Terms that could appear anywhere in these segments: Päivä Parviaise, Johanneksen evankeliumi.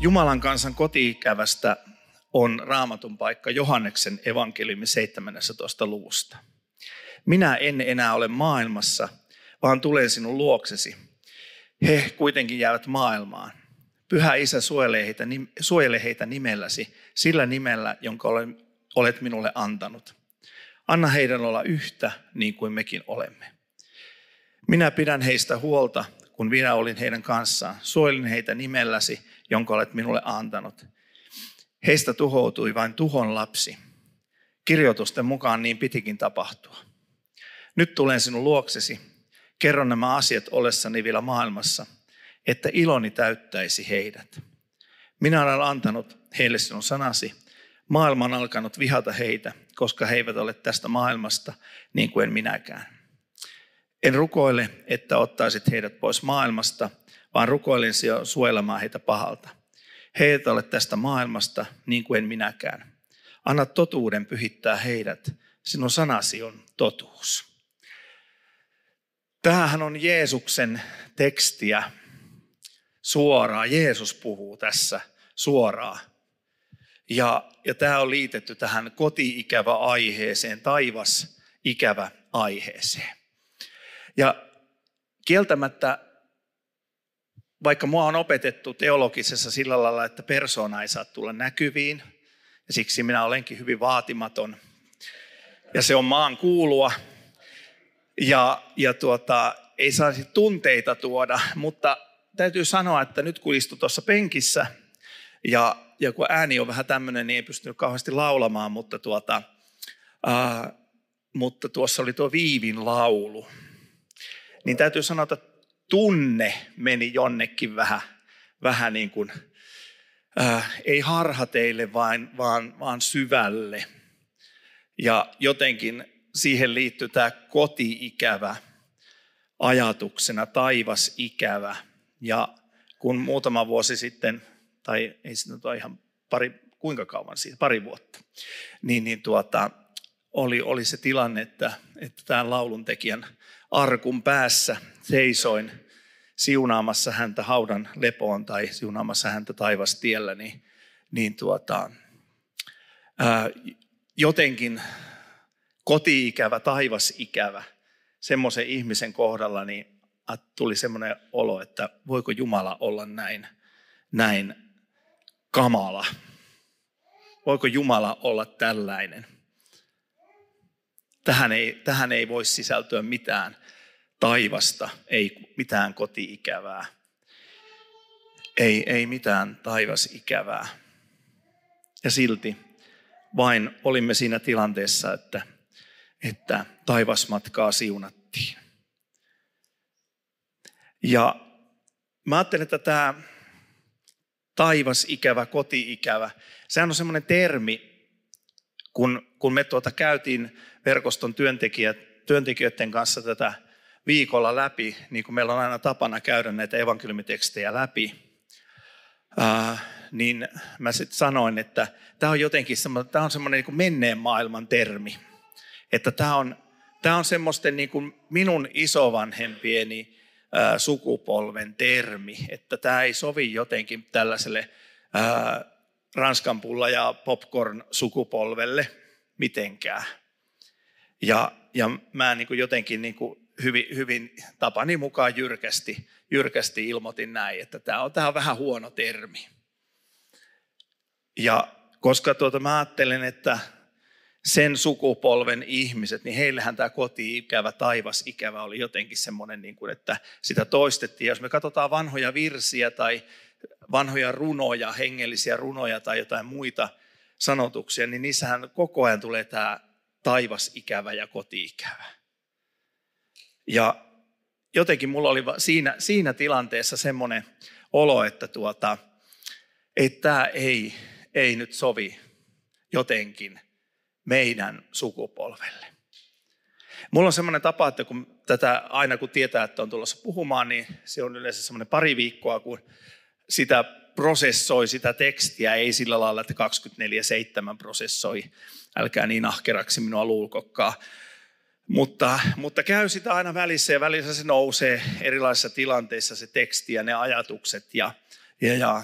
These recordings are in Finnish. Jumalan kansan koti-ikävästä on Raamatun paikka Johanneksen evankeliumi 17. luvusta. Minä en enää ole maailmassa, vaan tulen sinun luoksesi. He kuitenkin jäävät maailmaan. Pyhä Isä, suojele heitä nimelläsi, sillä nimellä, jonka olet minulle antanut. Anna heidän olla yhtä, niin kuin mekin olemme. Minä pidän heistä huolta, kun minä olin heidän kanssaan. Suojelin heitä nimelläsi, jonka olet minulle antanut. Heistä tuhoutui vain tuhon lapsi. Kirjoitusten mukaan niin pitikin tapahtua. Nyt tulen sinun luoksesi. Kerron nämä asiat ollessani vielä maailmassa, että iloni täyttäisi heidät. Minä olen antanut heille sinun sanasi. Maailma on alkanut vihata heitä, koska he eivät ole tästä maailmasta, niin kuin minäkään. En rukoile, että ottaisit heidät pois maailmasta, vaan rukoilen suojelemaan heitä pahalta. He eivät ole tästä maailmasta, niin kuin minäkään. Anna totuuden pyhittää heidät. Sinun sanasi on totuus. Tämähän on Jeesuksen tekstiä suoraan. Jeesus puhuu tässä suoraan. Ja tämä on liitetty tähän koti-ikävä-aiheeseen, taivas-ikävä-aiheeseen. Ja kieltämättä, vaikka mua on opetettu teologisessa sillä lailla, että persoona ei saa tulla näkyviin, ja siksi minä olenkin hyvin vaatimaton, ja se on maan kuulua, ei saisi tunteita tuoda, mutta täytyy sanoa, että nyt kun istun tuossa penkissä, ja kun ääni on vähän tämmöinen, niin ei pystynyt kauheasti laulamaan, mutta tuossa oli tuo Viivin laulu. Niin täytyy sanoa, että tunne meni jonnekin vähän niin kuin, ei harhateille, vaan syvälle. Ja jotenkin siihen liittyy tämä koti-ikävä ajatuksena, taivas-ikävä. Ja kun muutama vuosi sitten, tai ei sitä ole ihan pari vuotta, niin oli se tilanne, että tämän lauluntekijän arkun päässä seisoin siunaamassa häntä haudan lepoon tai siunaamassa häntä taivastiellä, jotenkin koti-ikävä, taivasikävä, semmoisen ihmisen kohdalla niin tuli semmoinen olo, että voiko Jumala olla näin kamala? Voiko Jumala olla tällainen? Tähän ei voi sisältyä mitään taivasta, ei mitään koti-ikävää, ei mitään taivasikävää. Ja silti vain olimme siinä tilanteessa, että taivasmatkaa siunattiin. Ja mä ajattelen, että tämä taivasikävä, koti-ikävä, sehän on semmoinen termi, kun me käytiin verkoston työntekijöiden kanssa tätä viikolla läpi, niin kuin meillä on aina tapana käydä näitä evankeliumitekstejä läpi, niin mä sitten sanoin, että tämä on jotenkin semmoinen niin kuin menneen maailman termi. Että tämä on semmoisten niin kuin minun isovanhempieni sukupolven termi, että tämä ei sovi jotenkin tällaiselle ranskanpulla ja popcorn sukupolvelle mitenkään. Ja mä niin kuin jotenkin niin kuin hyvin tapani mukaan jyrkästi ilmoitin näin, että tämä on vähän huono termi. Ja koska mä ajattelen, että sen sukupolven ihmiset, niin heillähän tämä koti-ikävä, taivasikävä oli jotenkin semmoinen, niin kuin, että sitä toistettiin. Ja jos me katsotaan vanhoja virsiä tai vanhoja runoja, hengellisiä runoja tai jotain muita sanotuksia, niin niissähän koko ajan tulee tämä taivasikävä ja koti-ikävä. Ja jotenkin mulla oli siinä tilanteessa semmoinen olo, että tämä ei ei nyt sovi jotenkin meidän sukupolvelle. Mulla on semmoinen tapa, että kun tätä aina kun tietää, että on tulossa puhumaan, niin se on yleensä semmoinen pari viikkoa, kun sitä prosessoi sitä tekstiä, ei sillä lailla, että 24/7 prosessoi. Älkää niin ahkeraksi minua luulkokkaa. Mutta käy sitä aina välissä ja välissä se nousee erilaisissa tilanteissa se teksti ja ne ajatukset ja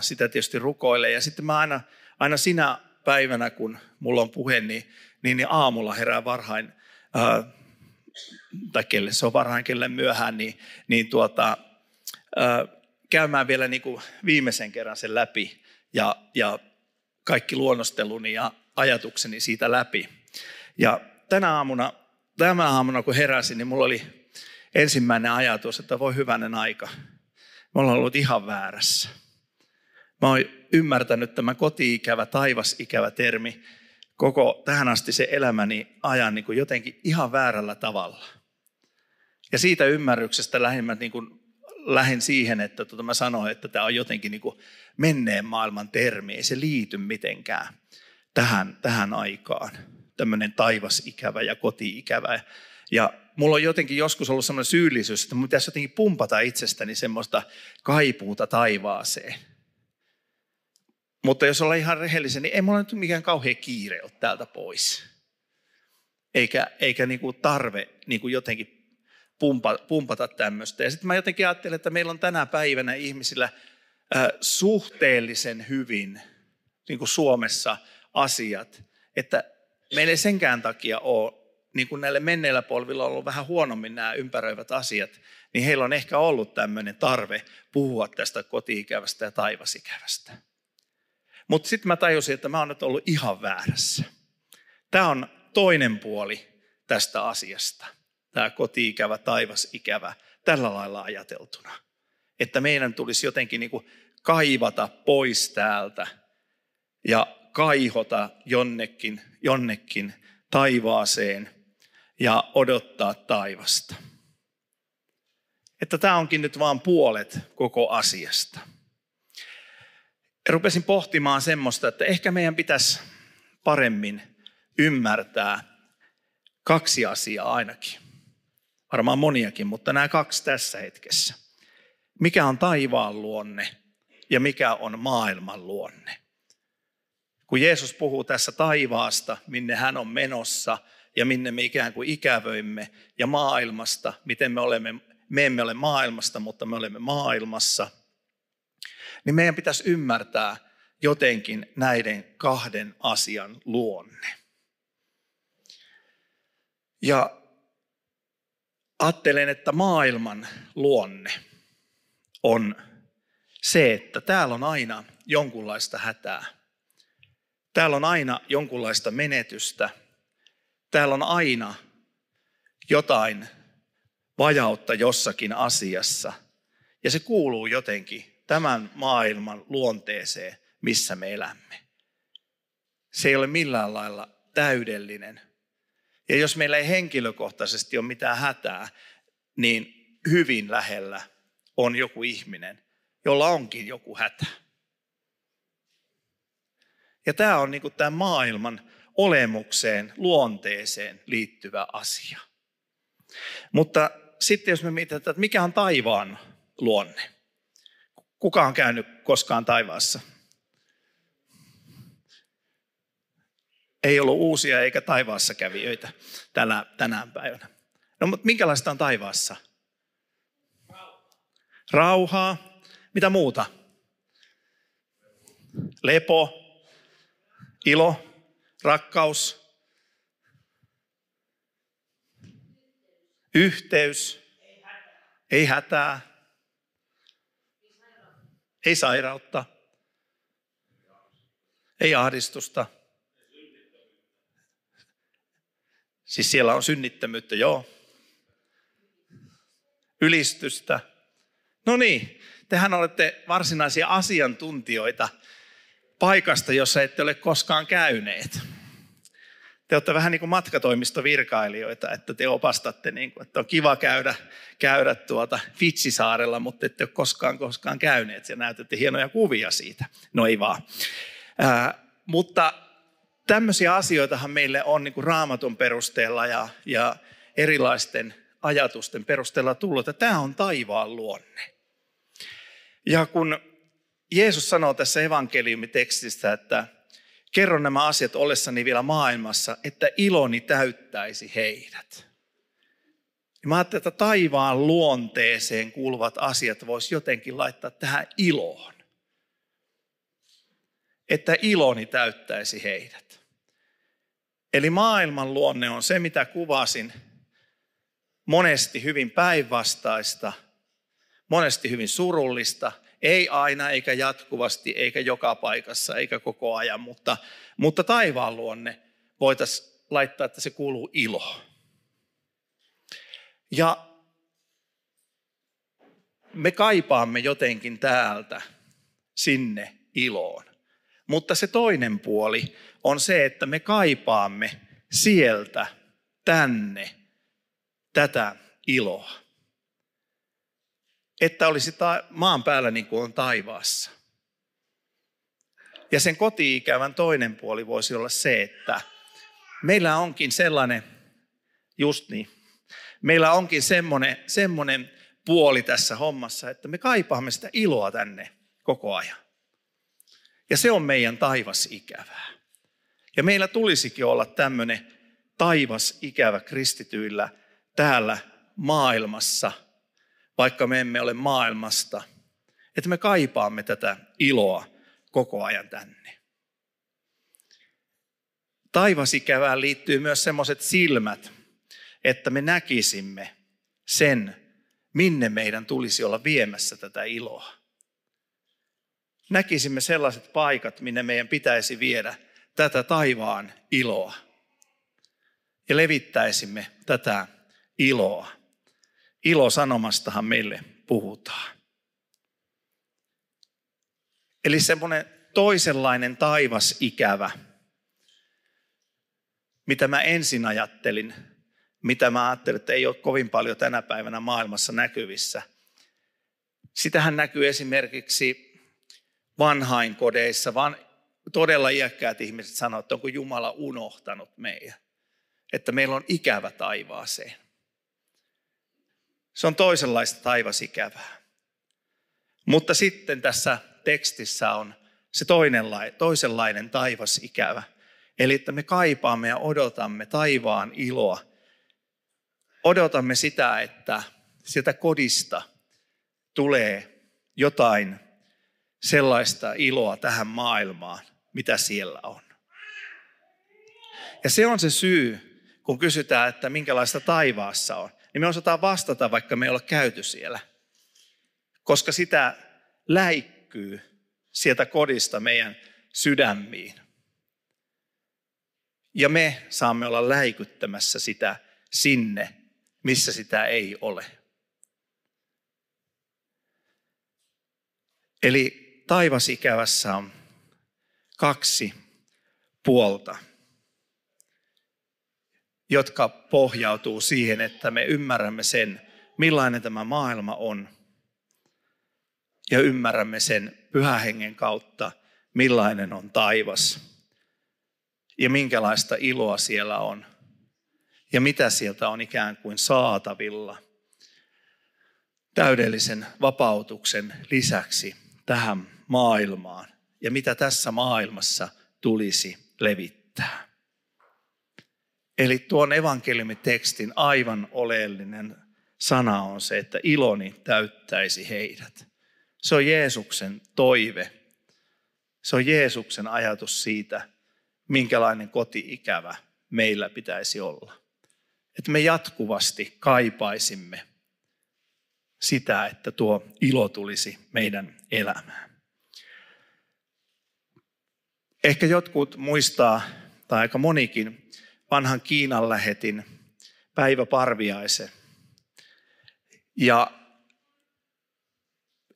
sitä tietysti rukoilee. Ja sitten mä aina sinä päivänä, kun mulla on puhe, niin aamulla herää varhain, tai kelle se on varhain, kelle myöhään, käymään vielä niin kuin viimeisen kerran sen läpi ja kaikki luonnosteluni ja ajatukseni siitä läpi. Ja tänä aamuna kun heräsin, niin mulla oli ensimmäinen ajatus, että voi hyvänen aika. Mä olen ollut ihan väärässä. Mä oon ymmärtänyt tämän koti-ikävä, taivasikävä termi koko tähän asti se elämäni ajan niin kuin jotenkin ihan väärällä tavalla. Ja siitä ymmärryksestä lähdin siihen, että mä sanoin, että tämä on jotenkin niin kuin menneen maailman termi. Ei se liity mitenkään tähän aikaan. Tämmöinen taivasikävä ja koti-ikävä. Ja mulla on jotenkin joskus ollut semmoinen syyllisyys, että mun pitäisi jotenkin pumpata itsestäni semmoista kaipuuta taivaaseen. Mutta jos ollaan ihan rehellisiä, niin ei mulla nyt mikään kauhean kiire ole täältä pois. Eikä niin kuin tarve niin kuin jotenkin pumpata tämmöistä. Ja sitten mä jotenkin ajattelen, että meillä on tänä päivänä ihmisillä suhteellisen hyvin niin kuin Suomessa asiat, että meillä ei senkään takia ole, niin kuin näillä menneillä polvilla on ollut vähän huonommin nämä ympäröivät asiat, niin heillä on ehkä ollut tämmöinen tarve puhua tästä koti-ikävästä ja taivasikävästä. Mutta sitten mä tajusin, että mä oon nyt ollut ihan väärässä. Tämä on toinen puoli tästä asiasta. Tämä koti-ikävä, taivasikävä, tällä lailla ajateltuna. Että meidän tulisi jotenkin niin kuin kaivata pois täältä ja kaihota jonnekin taivaaseen ja odottaa taivasta. Että tämä onkin nyt vaan puolet koko asiasta. Rupesin pohtimaan semmoista, että ehkä meidän pitäisi paremmin ymmärtää kaksi asiaa ainakin. Varmaan moniakin, mutta nämä kaksi tässä hetkessä. Mikä on taivaan luonne ja mikä on maailman luonne? Kun Jeesus puhuu tässä taivaasta, minne hän on menossa ja minne me ikään kuin ikävöimme, ja maailmasta, miten me emme ole maailmasta, mutta me olemme maailmassa, niin meidän pitäisi ymmärtää jotenkin näiden kahden asian luonne. Ja ajattelen, että maailman luonne on se, että täällä on aina jonkunlaista hätää. Täällä on aina jonkunlaista menetystä. Täällä on aina jotain vajautta jossakin asiassa. Ja se kuuluu jotenkin tämän maailman luonteeseen, missä me elämme. Se ei ole millään lailla täydellinen. Ja jos meillä ei henkilökohtaisesti ole mitään hätää, niin hyvin lähellä on joku ihminen, jolla onkin joku hätä. Ja tämä on niin kuin tämän maailman olemukseen, luonteeseen liittyvä asia. Mutta sitten jos me mietitään, että mikä on taivaan luonne? Kuka on käynyt koskaan taivaassa? Ei ollut uusia eikä taivaassa kävijöitä tänään päivänä. No, mutta minkälaista on taivaassa? Rauhaa. Mitä muuta? Lepo. Ilo. Rakkaus. Yhteys. Ei hätää. Ei sairautta. Ei ahdistusta. Siis siellä on synnittömyyttä, joo. Ylistystä. No niin, tehän olette varsinaisia asiantuntijoita paikasta, jossa ette ole koskaan käyneet. Te olette vähän niin kuin matkatoimistovirkailijoita, että te opastatte, niin kuin, että on kiva käydä Fitsisaarella, mutta ette ole koskaan käyneet. Ja näytätte hienoja kuvia siitä. No ei vaan. Mutta tämmöisiä asioitahan meille on niin kuin Raamatun perusteella ja erilaisten ajatusten perusteella tullut, että tämä on taivaan luonne. Ja kun Jeesus sanoo tässä evankeliumitekstissä, että kerron nämä asiat ollessani vielä maailmassa, että iloni täyttäisi heidät. Ja mä ajattelin, että taivaan luonteeseen kuuluvat asiat voisi jotenkin laittaa tähän iloon. Että iloni täyttäisi heidät. Eli maailman luonne on se, mitä kuvasin, monesti hyvin päinvastaista, monesti hyvin surullista. Ei aina, eikä jatkuvasti, eikä joka paikassa, eikä koko ajan, mutta taivaan luonne voitaisiin laittaa, että se kuuluu iloon. Ja me kaipaamme jotenkin täältä sinne iloon. Mutta se toinen puoli on se, että me kaipaamme sieltä tänne tätä iloa. Että olisi maan päällä niin kuin on taivaassa. Ja sen koti-ikävän toinen puoli voisi olla se, että meillä onkin sellainen, meillä onkin semmoinen puoli tässä hommassa, että me kaipaamme sitä iloa tänne koko ajan. Ja se on meidän taivasikävää. Ja meillä tulisikin olla tämmöinen taivasikävä kristityillä täällä maailmassa, vaikka me emme ole maailmasta, että me kaipaamme tätä iloa koko ajan tänne. Taivasikävään liittyy myös semmoiset silmät, että me näkisimme sen, minne meidän tulisi olla viemässä tätä iloa. Näkisimme sellaiset paikat, minne meidän pitäisi viedä tätä taivaan iloa. Ja levittäisimme tätä iloa. Ilosanomastahan meille puhutaan. Eli semmoinen toisenlainen taivasikävä, mitä mä ensin ajattelin, mitä mä ajattelin, että ei ole kovin paljon tänä päivänä maailmassa näkyvissä. Sitähän näkyy esimerkiksi vanhainkodeissa, vaan todella iäkkäät ihmiset sanoo, että onko Jumala unohtanut meidät, että meillä on ikävä taivaaseen. Se on toisenlaista taivasikävää. Mutta sitten tässä tekstissä on se toisenlainen taivasikävä. Eli että me kaipaamme ja odotamme taivaan iloa. Odotamme sitä, että sieltä kodista tulee jotain sellaista iloa tähän maailmaan, mitä siellä on. Ja se on se syy, kun kysytään, että minkälaista taivaassa on. Niin me osataan vastata, vaikka me ei ole käyty siellä. Koska sitä läikkyy sieltä kodista meidän sydämiin. Ja me saamme olla läikyttämässä sitä sinne, missä sitä ei ole. Eli taivasikävässä on kaksi puolta, jotka pohjautuu siihen, että me ymmärrämme sen, millainen tämä maailma on. Ja ymmärrämme sen Pyhän Hengen kautta, millainen on taivas. Ja minkälaista iloa siellä on. Ja mitä sieltä on ikään kuin saatavilla. Täydellisen vapautuksen lisäksi tähän maailmaan. Ja mitä tässä maailmassa tulisi levittää. Eli tuon evankeliumitekstin aivan oleellinen sana on se, että iloni täyttäisi heidät. Se on Jeesuksen toive. Se on Jeesuksen ajatus siitä, minkälainen koti-ikävä meillä pitäisi olla. Että me jatkuvasti kaipaisimme sitä, että tuo ilo tulisi meidän elämään. Ehkä jotkut muistaa, tai aika monikin, vanhan Kiinan lähetin Päivä Parviaise. Ja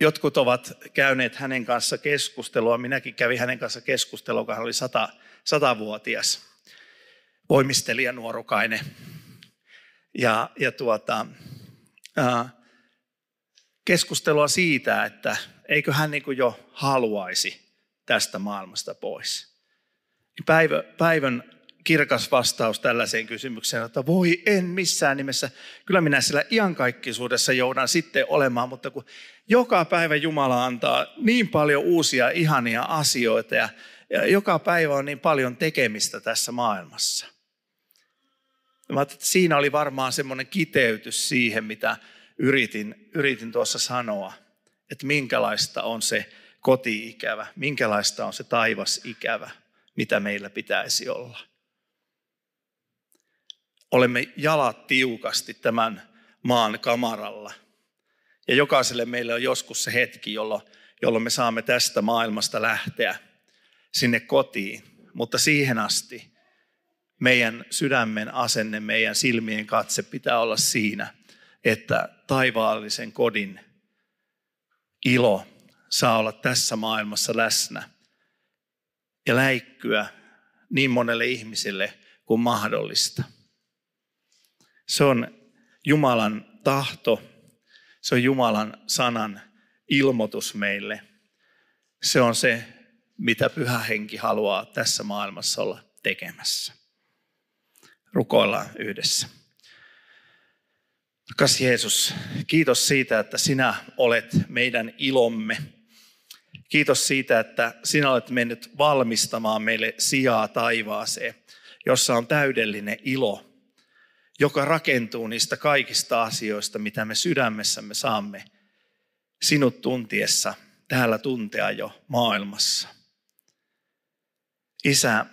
jotkut ovat käyneet hänen kanssa keskustelua. Minäkin kävin hänen kanssa keskustelua, kun hän oli 100-vuotias voimistelija nuorukainen. Keskustelua siitä, että eikö hän niin kuin jo haluaisi tästä maailmasta pois. päivän kirkas vastaus tällaiseen kysymykseen, että voi en missään nimessä, kyllä minä siellä iankaikkisuudessa joudan sitten olemaan, mutta kun joka päivä Jumala antaa niin paljon uusia ihania asioita ja joka päivä on niin paljon tekemistä tässä maailmassa. Mä ajattelin, että siinä oli varmaan semmoinen kiteytys siihen, mitä yritin tuossa sanoa, että minkälaista on se koti-ikävä, minkälaista on se taivas-ikävä, mitä meillä pitäisi olla. Olemme jalat tiukasti tämän maan kamaralla. Ja jokaiselle meillä on joskus se hetki, jolloin me saamme tästä maailmasta lähteä sinne kotiin. Mutta siihen asti meidän sydämen asenne, meidän silmien katse pitää olla siinä, että taivaallisen kodin ilo saa olla tässä maailmassa läsnä ja läikkyä niin monelle ihmiselle kuin mahdollista. Se on Jumalan tahto, se on Jumalan sanan ilmoitus meille. Se on se, mitä Pyhä Henki haluaa tässä maailmassa olla tekemässä. Rukoillaan yhdessä. Rakas Jeesus, kiitos siitä, että sinä olet meidän ilomme. Kiitos siitä, että sinä olet mennyt valmistamaan meille sijaa taivaaseen, jossa on täydellinen ilo, joka rakentuu niistä kaikista asioista, mitä me sydämessämme saamme sinut tuntiessa täällä tuntea jo maailmassa. Isä,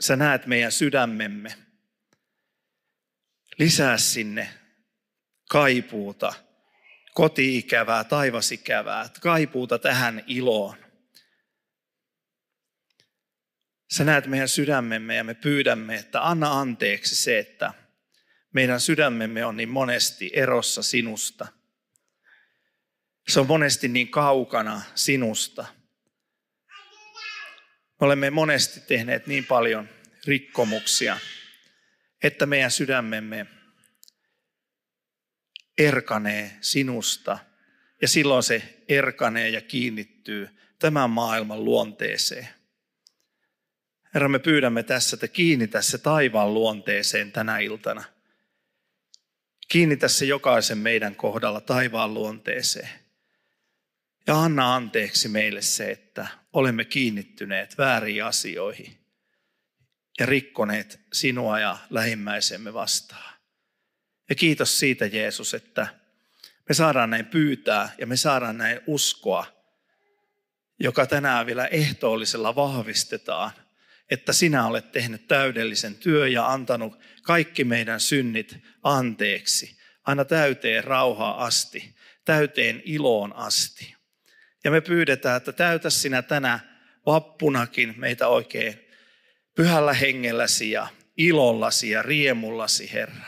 sä näet meidän sydämemme. Lisää sinne kaipuuta, koti-ikävää, taivasikävää, kaipuuta tähän iloon. Sä näet meidän sydämemme ja me pyydämme, että anna anteeksi se, että meidän sydämemme on niin monesti erossa sinusta. Se on monesti niin kaukana sinusta. Me olemme monesti tehneet niin paljon rikkomuksia, että meidän sydämemme erkanee sinusta. Ja silloin se erkanee ja kiinnittyy tämän maailman luonteeseen. Herra, me pyydämme tässä, että kiinnitä se taivaan luonteeseen tänä iltana. Kiinnitä se jokaisen meidän kohdalla taivaan luonteeseen. Ja anna anteeksi meille se, että olemme kiinnittyneet vääriin asioihin ja rikkoneet sinua ja lähimmäisemme vastaan. Ja kiitos siitä, Jeesus, että me saadaan näin pyytää ja me saadaan näin uskoa, joka tänään vielä ehtoollisella vahvistetaan, että sinä olet tehnyt täydellisen työn ja antanut kaikki meidän synnit anteeksi, aina täyteen rauhaa asti, täyteen iloon asti. Ja me pyydetään, että täytä sinä tänä vappunakin meitä oikein pyhällä hengelläsi ja ilollasi ja riemullasi, Herra.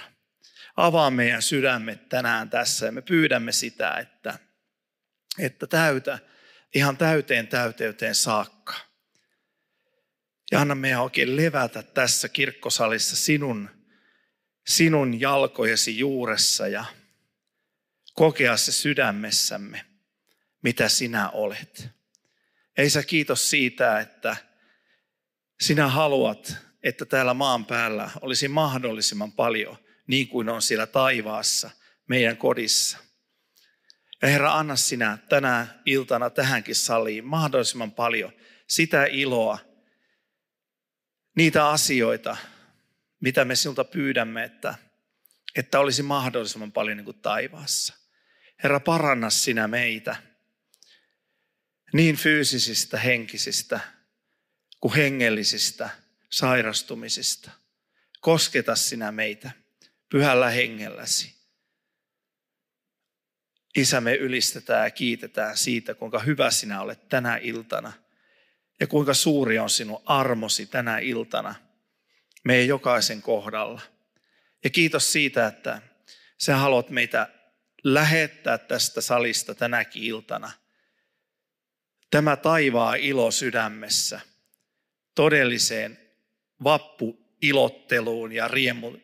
Avaa meidän sydämet tänään tässä ja me pyydämme sitä, että täytä ihan täyteen saakka. Ja anna meidän oikein levätä tässä kirkkosalissa sinun jalkojesi juuressa ja kokea se sydämessämme, mitä sinä olet. Isä, kiitos siitä, että sinä haluat, että täällä maan päällä olisi mahdollisimman paljon, niin kuin on siellä taivaassa, meidän kodissa. Ja Herra, anna sinä tänä iltana tähänkin saliin mahdollisimman paljon sitä iloa, niitä asioita, mitä me sinulta pyydämme, että olisi mahdollisimman paljon niin kuin taivaassa. Herra, paranna sinä meitä niin fyysisistä, henkisistä kuin hengellisistä sairastumisista. Kosketa sinä meitä pyhällä hengelläsi. Isä, me ylistetään ja kiitetään siitä, kuinka hyvä sinä olet tänä iltana. Ja kuinka suuri on sinun armosi tänä iltana meidän jokaisen kohdalla. Ja kiitos siitä, että sä haluat meitä lähettää tästä salista tänäkin iltana. Tämä taivaan ilo sydämessä todelliseen vappuilotteluun ja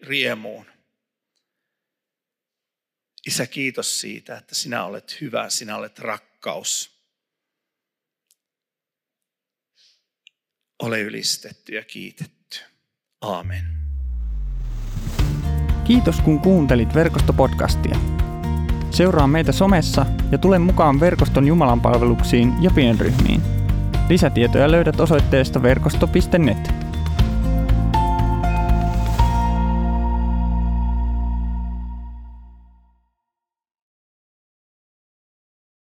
riemuun. Isä, kiitos siitä, että sinä olet hyvä, sinä olet rakkaus. ole ylistetty ja kiitetty. Aamen. Kiitos kun kuuntelit verkostopodcastia. Seuraa meitä somessa ja tule mukaan verkoston jumalanpalveluksiin ja pienryhmiin. Lisätietoja löydät osoitteesta verkosto.net.